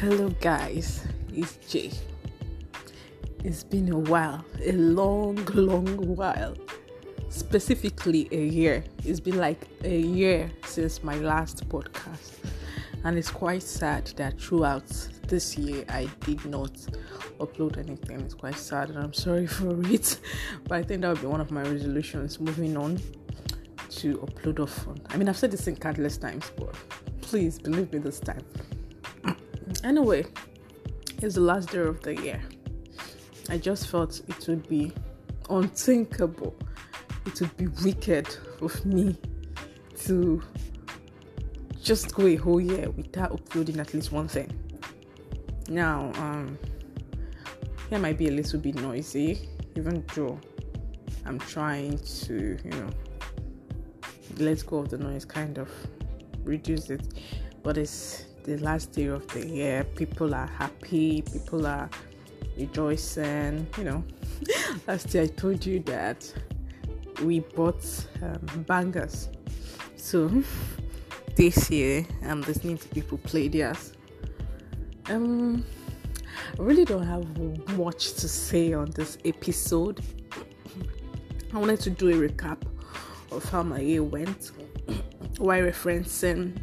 Hello guys, it's Jay. It's been a while, a long while, specifically a year. It's been like a year since my last podcast, and it's quite sad that throughout this year I did not upload anything. It's quite sad and I'm sorry for it, but I think that would be one of my resolutions moving on, to upload often. I mean, I've said this in countless times, but please believe me this time. Anyway, it's the last day of the year. I just felt it would be unthinkable, it would be wicked of me to just go a whole year without uploading at least one thing. Now, here might be a little bit noisy, even though I'm trying to, let go of the noise, kind of reduce it, but it's the last day of the year. People are happy, people are rejoicing. Last year I told you that we bought bangers, so this year I'm listening to people play theirs. I really don't have much to say on this episode. I wanted to do a recap of how my year went while referencing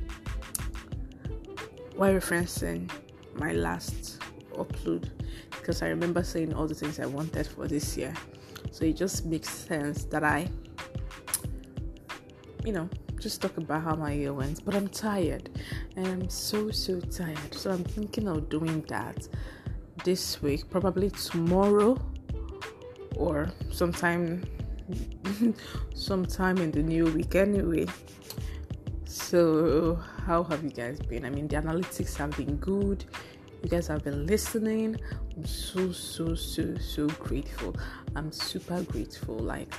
my last upload, because I remember saying all the things I wanted for this year, so it just makes sense that I just talk about how my year went. But I'm tired, and I'm so tired, so I'm thinking of doing that this week, probably tomorrow or sometime in the new week. Anyway, so how have you guys been? I mean, the analytics have been good, you guys have been listening. I'm so grateful. I'm super grateful, like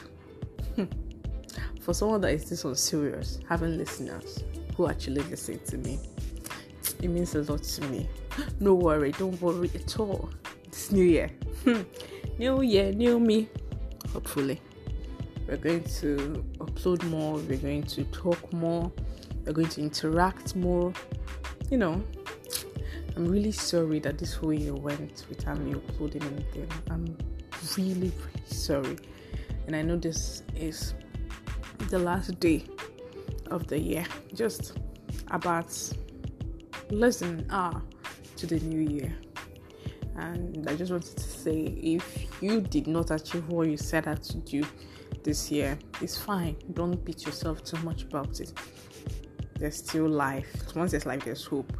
for someone that is this unserious, having listeners who actually listen to me, it means a lot to me. No worry, don't worry at all. It's new year. New year, new me. Hopefully we're going to upload more, we're going to talk more, we're going to interact more. I'm really sorry that this whole year went without me uploading anything. I'm really, really sorry. And I know this is the last day of the year, just about less than an hour to the new year. And I just wanted to say, if you did not achieve what you set out to do this year, it's fine. Don't beat yourself too much about it. There's still life. Once there's life, there's hope.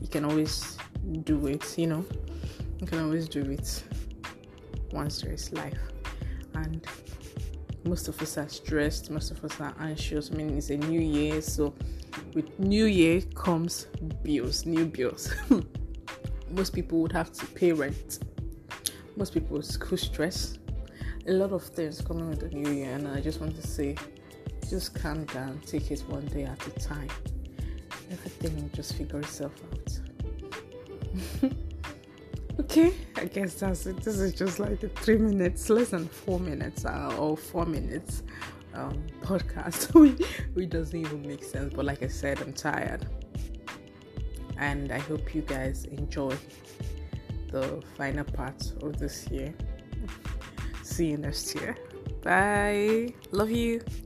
You can always do it. You can always do it once there is life. And most of us are stressed, most of us are anxious. I mean, it's a new year, so with new year comes new bills. Most people would have to pay rent, most people school stress, a lot of things coming with the new year. And I just want to say, just calm down, take it one day at a time. Everything will just figure itself out. Okay, I guess that's it. This is just like the 3 minutes, less than 4 minutes, or 4 minutes podcast. It doesn't even make sense, but like I said, I'm tired, and I hope you guys enjoy the final part of this year. See you next year. Bye. Love you.